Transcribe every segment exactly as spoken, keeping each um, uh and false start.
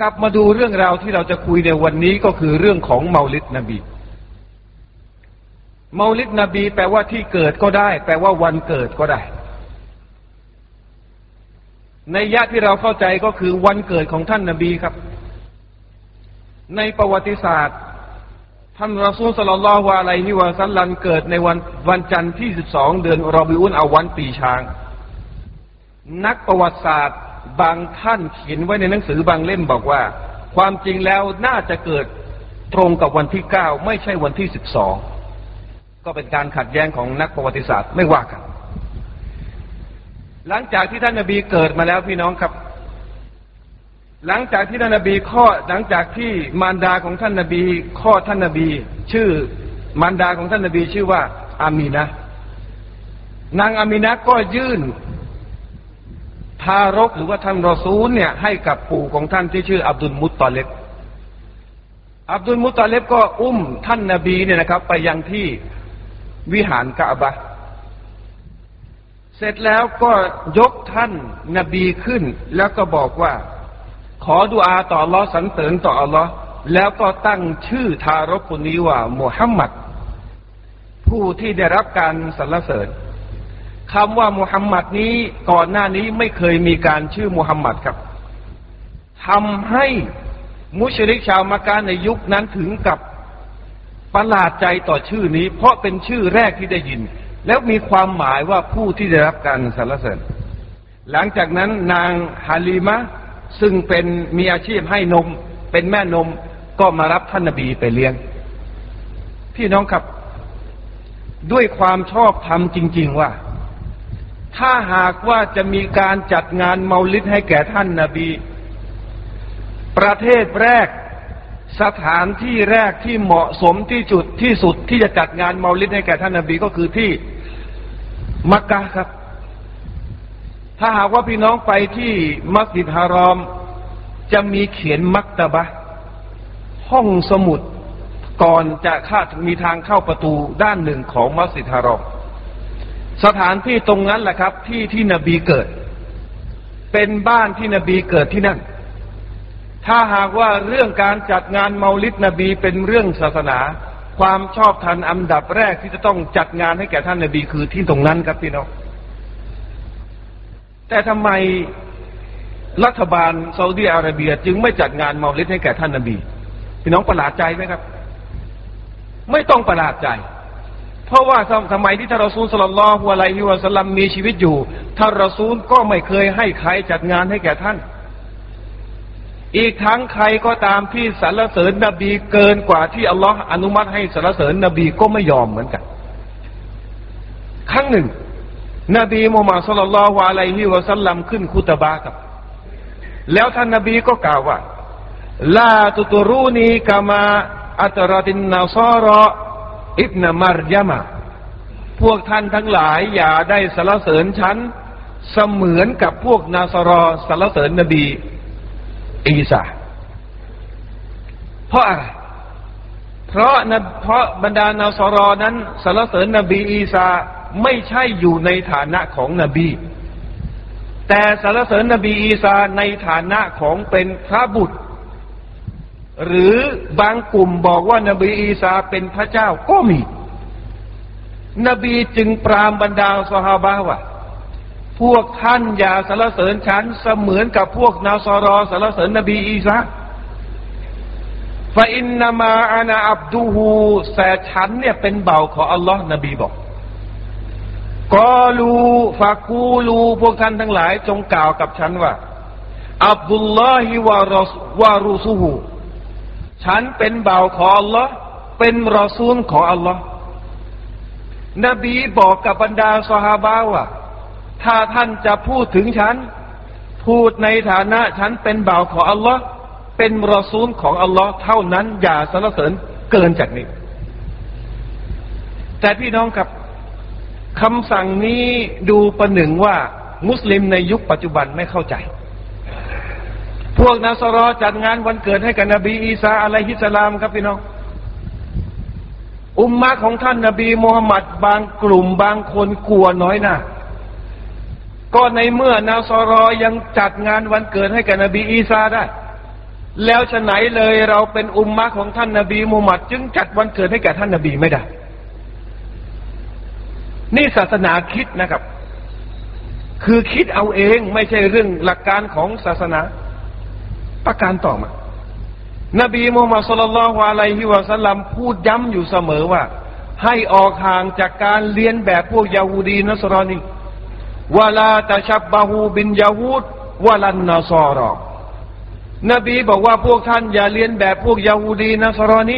กลับมาดูเรื่องราวที่เราจะคุยในวันนี้ก็คือเรื่องของเมาลิดนบีเมาลิดนบีแปลว่าที่เกิดก็ได้แปลว่าวันเกิดก็ได้ในญาติที่เราเข้าใจก็คือวันเกิดของท่านนบีครับในประวัติศาสตร์ท่านรอซูล ศ็อลลัลลอฮุอะลัยฮิวะซัลลัมเกิดในวันวันจันทร์ที่สิบสองเดือนรอบิอุลเอาวัลปีช้างนักประวัติศาสตร์บางท่านเขียนไว้ในหนังสือบางเล่มบอกว่าความจริงแล้วน่าจะเกิดตรงกับวันที่เก้าไม่ใช่วันที่สิบสองก็เป็นการขัดแย้งของนักประวัติศาสตร์ไม่ว่ากันหลังจากที่ท่านนบีเกิดมาแล้วพี่น้องครับหลังจากที่ท่านนบีคลอดหลังจากที่มารดาของท่านนบีคลอดท่านนบีชื่อมารดาของท่านนบีชื่อว่าอามีนะห์นางอามีนะห์ก็ยื่นทารกหรือว่าท่านรอซูลเนี่ยให้กับปู่ของท่านที่ชื่ออับดุลมุตตอลิบอับดุลมุตตอลิบก็อุ้มท่านนบีเนี่ยนะครับไปยังที่วิหารกะอ์บะห์เสร็จแล้วก็ยกท่านนบีขึ้นแล้วก็บอกว่าขอดุอาต่ออัลเลาะห์สรรเสริญต่ออัลเลาะห์แล้วก็ตั้งชื่อทารกคนนี้ว่ามุฮัมมัดผู้ที่ได้รับการสรรเสริญคำว่ามุฮัมมัดนี้ก่อนหน้านี้ไม่เคยมีการชื่อมุฮัมมัดครับทำให้มุชริกชาวมักกะฮ์ในยุคนั้นถึงกับประหลาดใจต่อชื่อนี้เพราะเป็นชื่อแรกที่ได้ยินแล้วมีความหมายว่าผู้ที่ได้รับการสรรเสริญหลังจากนั้นนางฮาลิมะห์ซึ่งเป็นมีอาชีพให้นมเป็นแม่นมก็มารับท่านนบีไปเลี้ยงพี่น้องครับด้วยความชอบธรรมจริงๆว่าถ้าหากว่าจะมีการจัดงานเมาลิดให้แก่ท่านนบีประเทศแรกสถานที่แรกที่เหมาะสมที่จุดที่สุดที่จะจัดงานเมาลิดให้แก่ท่านนบีก็คือที่มักกะฮ์ครับถ้าหากว่าพี่น้องไปที่มัสยิดฮารอมจะมีเขียนมักตะบะห้องสมุดก่อนจะข้ามมีทางเข้าประตูด้านหนึ่งของมัสยิดฮารอมสถานที่ตรงนั้นแหละครับที่ที่นบีเกิดเป็นบ้านที่นบีเกิดที่นั่นถ้าหากว่าเรื่องการจัดงานเมาลิดนบีเป็นเรื่องศาสนาความชอบธรรมอันดับแรกที่จะต้องจัดงานให้แก่ท่านนบีคือที่ตรงนั้นครับพี่น้องแต่ทำไมรัฐบาลซาอุดีอาระเบียจึงไม่จัดงานเมาลิดให้แก่ท่านนบีพี่น้องประหลาดใจไหมครับไม่ต้องประหลาดใจเพราะว่าสมัยที่ท่านรอซูล ศ็อลลัลลอฮุอะลัยฮิวะซัลลัมมีชีวิตอยู่ท่านรอซูลก็ไม่เคยให้ใครจัดงานให้แก่ท่านอีกทั้งใครก็ตามที่สรรเสริญนบีเกินกว่าที่อัลลอฮ์อนุมัติให้สรรเสริญนบีก็ไม่ยอมเหมือนกันครั้งหนึ่งนบีมูฮัมมัด ศ็อลลัลลอฮุอะลัยฮิวะซัลลัมขึ้นคุตบะห์ครับแล้วท่านนบีก็กล่าวว่าลาตุตรูนีกะมาอัตราตินนาซาราอิบนะมารยามะพวกท่านทั้งหลายอย่าได้สรรเสริญฉันเสมือนกับพวกนาซารอสรรเสริญนบีอีสาเพราะอะไรเพราะเพราะบรรดานาซารอนั้นสรรเสริญนบีอีสาไม่ใช่อยู่ในฐานะของนบีแต่สรรเสริญนบีอีสาในฐานะของเป็นพระบุตรหรือบางกลุ่มบอกว่านบีอีสาเป็นพระเจ้าก็มีนบีจึงปรามบรรดาซอฮาบะห์ว่าพวกท่านอย่าสรรเสริญฉันเสมือนกับพวกนาซารอสรรเสริญนบีอีสาฟะอินนามาอานะอับดูฮูแต่ฉันเนี่ยเป็นเบ่าของอัลลอฮ์นบีบอกกอลูฟะกูลูพวกท่านทั้งหลายจงกล่าวกับฉันว่าอับดุลลอฮิวะรอวะรูซูฮูฉันเป็นบ่าวของอัลลอฮ์เป็นรอซูลของอัลลอฮ์นบีบอกกับบรรดาซอฮาบะห์ว่าถ้าท่านจะพูดถึงฉันพูดในฐานะฉันเป็นบ่าวของอัลลอฮ์เป็นรอซูลของอัลลอฮ์เท่านั้นอย่าสรรเสริญเกินจากนี้แต่พี่น้องครับคำสั่งนี้ดูประหนึ่งว่ามุสลิมในยุคปัจจุบันไม่เข้าใจพวกนาซารอจัดงานวันเกิดให้กับนบีอีสาอะลัยฮิสสลามครับพี่น้องอุมมะของท่านนบีมูฮัมหมัดบางกลุ่มบางคนกลัวน้อยหน้าก็ในเมื่อนาซารอยังจัดงานวันเกิดให้กับนบีอีสาได้ แล้วฉะไหนเลยเราเป็นอุมมะของท่านนบีมูฮัมหมัดจึงจัดวันเกิดให้แก่ท่านนบีไม่ได้นี่ศาสนาคิดนะครับคือคิดเอาเองไม่ใช่เรื่องหลักการของศาสนาประการต่อมานบีมูฮัมหมัดศ็อลลัลลอฮุอะลัยฮิวะซัลลัมพูดย้ำอยู่เสมอว่าให้ออกห่างจากการเลียนแบบพวกยะฮูดีนัสรอนีวะลาตะชับบะฮูบินยะฮูดวะลันนัสรอนบีบอกว่าพวกท่านอย่าเลียนแบบพวกยะฮูดีนัสรอนี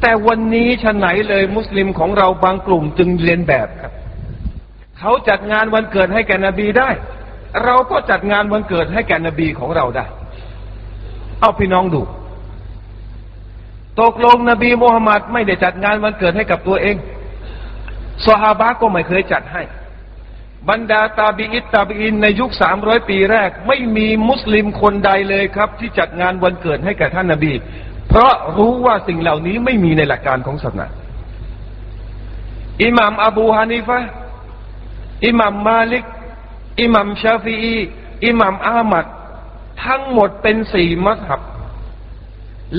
แต่วันนี้ฉะไหนเลยมุสลิมของเราบางกลุ่มจึงเลียนแบบครับเขาจัดงานวันเกิดให้แก่นบีได้เราก็จัดงานวันเกิดให้แก่นบีของเราได้เอาพี่น้องดูตกลงนบีมูฮัมหมัดไม่ได้จัดงานวันเกิดให้กับตัวเองซอฮาบะก็ไม่เคยจัดให้บรรดาตาบีอิตตาบีอินในยุคสามร้อยปีแรกไม่มีมุสลิมคนใดเลยครับที่จัดงานวันเกิดให้แก่ท่านนบีเพราะรู้ว่าสิ่งเหล่านี้ไม่มีในหลักการของศาสนาอิหม่ามอบูฮานิฟะห์อิหม่ามมาลิกอิหม่ามชาฟิอีอิหม่ามอามัดทั้งหมดเป็นสี่มัซฮับ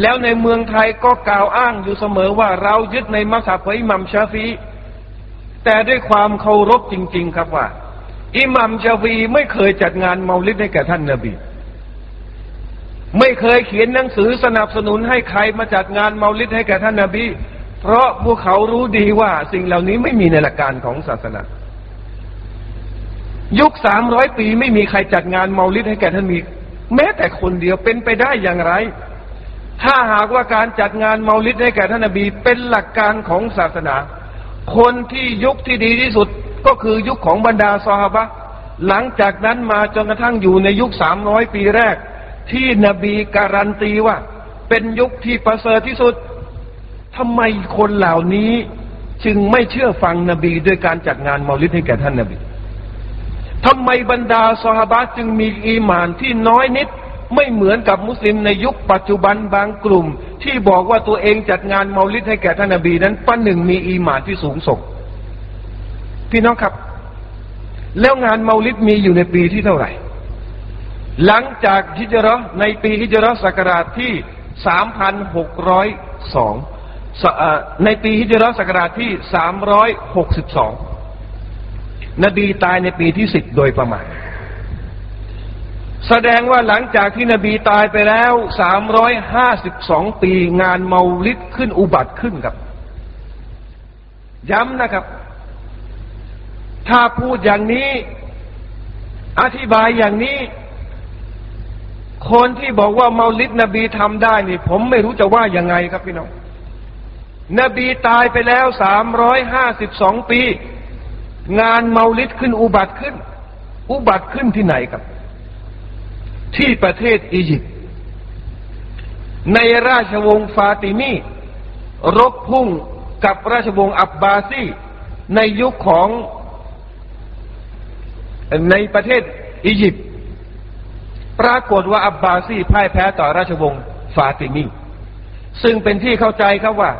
แล้วในเมืองไทยก็กล่าวอ้างอยู่เสมอว่าเรายึดในมัซฮับของอิหม่ามชาฟิอีแต่ด้วยความเคารพจริงๆครับว่าอิหม่ามชาฟิอีไม่เคยจัดงานเมาลิดให้แก่ท่านนบีไม่เคยเขียนหนังสือสนับสนุนให้ใครมาจัดงานเมาลิดให้แก่ท่านนบีเพราะพวกเขารู้ดีว่าสิ่งเหล่านี้ไม่มีในหลักการของศาสนายุคสามร้อยปีไม่มีใครจัดงานเมาลิดให้แก่ท่านนบีแม้แต่คนเดียวเป็นไปได้อย่างไรถ้าหากว่าการจัดงานเมาลิดให้แก่ท่านนบีเป็นหลักการของศาสนาคนที่ยุคที่ดีที่สุดก็คือยุคของบรรดาซอฮาบะห์หลังจากนั้นมาจนกระทั่งอยู่ในยุคสามร้อยปีแรกที่นบีการันตีว่าเป็นยุคที่ประเสริฐที่สุดทำไมคนเหล่านี้จึงไม่เชื่อฟังนบีด้วยการจัดงานเมาลิดให้แก่ท่านนบีทำไมบรรดาซอฮาบะห์จึงมีอีหม่านที่น้อยนิดไม่เหมือนกับมุสลิมในยุคปัจจุบันบางกลุ่มที่บอกว่าตัวเองจัดงานเมาลิดให้แก่ท่านนบีนั้นประหนึ่งมีอีหม่านที่สูงส่งพี่น้องครับแล้วงานเมาลิดมีอยู่ในปีที่เท่าไหร่หลังจากฮิจเราะห์ในปีฮิจเราะห์ศักราชที่ สามพันหกร้อยสอง ในปีฮิจเราะห์ศักราชที่ สามร้อยหกสิบสอง นบีตายในปีที่สิบโดยประมาณแสดงว่าหลังจากที่นบีตายไปแล้วสามร้อยห้าสิบสองปีงานเมาลิดขึ้นอุบัติขึ้นครับย้ำนะครับถ้าพูดอย่างนี้อธิบายอย่างนี้คนที่บอกว่าเมาลิดนบีทำได้นี่ผมไม่รู้จะว่ายังไงครับพี่น้องนบีตายไปแล้วสามร้อยห้าสิบสองปีงานเมาลิดขึ้นอุบัติขึ้นอุบัติขึ้นที่ไหนครับที่ประเทศอียิปต์ในราชวงศ์ฟาติมีรบพุ่งกับราชวงศ์อับบาซีในยุคของในประเทศอียิปต์ปรากฏว่าอับบาซีพ่ายแพ้ต่อราชวงศ์ฟาติมีซึ่งเป็นที่เข้าใจครับว่า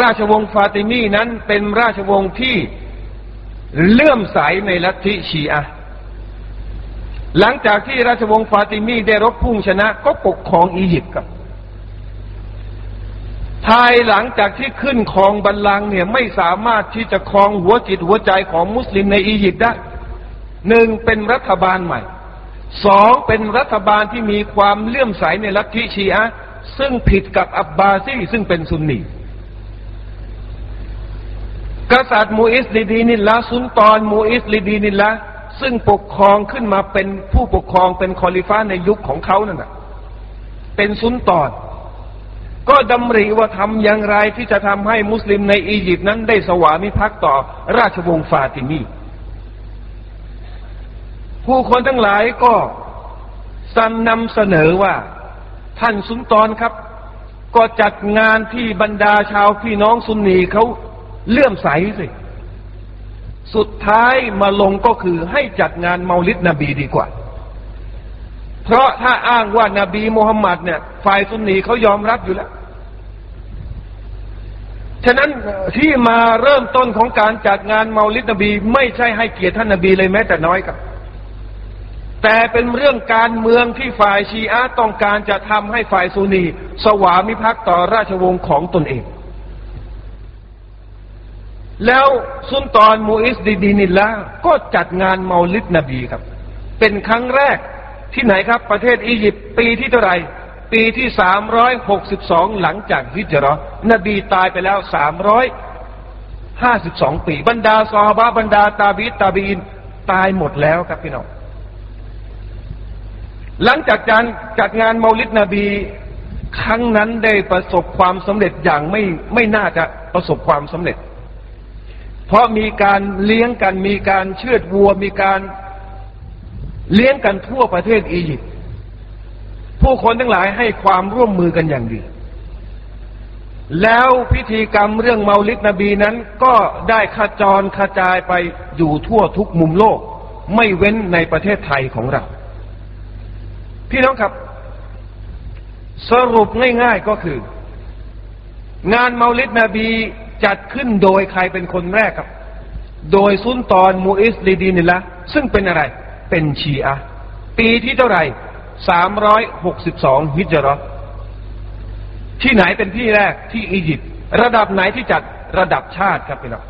ราชวงศ์ฟาติมีนั้นเป็นราชวงศ์ที่เลื่อมใสในลัทธิชีอะห์หลังจากที่ราชวงศ์ฟาติมีได้รบพุ่งชนะก็ปกครองอียิปต์ครับภายหลังจากที่ขึ้นครองบัลลังก์เนี่ยไม่สามารถที่จะครองหัวจิตหัวใจของมุสลิมในอียิปต์ได้หนึ่งเป็นรัฐบาลใหม่สองเป็นรัฐบาลที่มีความเลื่อมใสในลัทธิชีอะห์ซึ่งผิดกับอับบาซีซึ่งเป็นซุนนีกษัตริย์มูอิสลิดีนิลละสุลตานมูอิสลิดีนิลละซึ่งปกครองขึ้นมาเป็นผู้ปกครองเป็นคอลิฟ้าในยุคของเขานั่นน่ะเป็นซุนตอนก็ดำริว่าทำอย่างไรที่จะทำให้มุสลิมในอียิปต์นั้นได้สวามิภักดิ์ต่อราชวงศ์ฟาติมีผู้คนทั้งหลายก็สนำเสนอว่าท่านซุนตอนครับก็จัดงานที่บรรดาชาวพี่น้องซุนนีเขาเลื่อมใสสิสุดท้ายมาลงก็คือให้จัดงานเมาลิดนบีดีกว่าเพราะถ้าอ้างว่านาบีมูฮัมหมัดเนี่ยฝ่ายซุนนีเขายอมรับอยู่แล้วฉะนั้นที่มาเริ่มต้นของการจัดงานเมาลิดนบีไม่ใช่ให้เกียรติท่านนบีเลยแม้แต่น้อยครับ แต่เป็นเรื่องการเมืองที่ฝ่ายชีอะห์ต้องการจะทำให้ฝ่ายซุนนีสวามิภักดิ์ต่อราชวงศ์ของตนเองแล้วซุลต่านมูอิสดีดีนิลละก็จัดงานเมาลิดนบีครับเป็นครั้งแรกที่ไหนครับประเทศอียิปต์ปีที่เท่าไหร่ปีที่สามร้อยหกสิบสองหลังจากฮิจเราะห์นบีตายไปแล้วสามร้อยห้าสิบสองปีบรรดาซอฮาบะห์บรรดาตาบีตาบีนตายหมดแล้วครับพี่น้องหลังจากการจัดงานเมาลิดนบีครั้งนั้นได้ประสบความสำเร็จอย่างไม่ไม่น่าจะประสบความสำเร็จเพราะมีการเลี้ยงกันมีการเชือดวัวมีการเลี้ยงกันทั่วประเทศอียิปต์ผู้คนทั้งหลายให้ความร่วมมือกันอย่างดีแล้วพิธีกรรมเรื่องเมาลิดนบีนั้นก็ได้ขจรกระจายไปอยู่ทั่วทุกมุมโลกไม่เว้นในประเทศไทยของเราพี่น้องครับสรุปง่ายๆก็คืองานเมาลิดนบีจัดขึ้นโดยใครเป็นคนแรกครับโดยซุลต่านมูอิสลีดีนิละซึ่งเป็นอะไรเป็นชีอะห์ปีที่เท่าไหร่สามร้อยหกสิบสองฮิจเราะห์ที่ไหนเป็นที่แรกที่อียิปต์ระดับไหนที่จัดระดับชาติครับพี่น้อง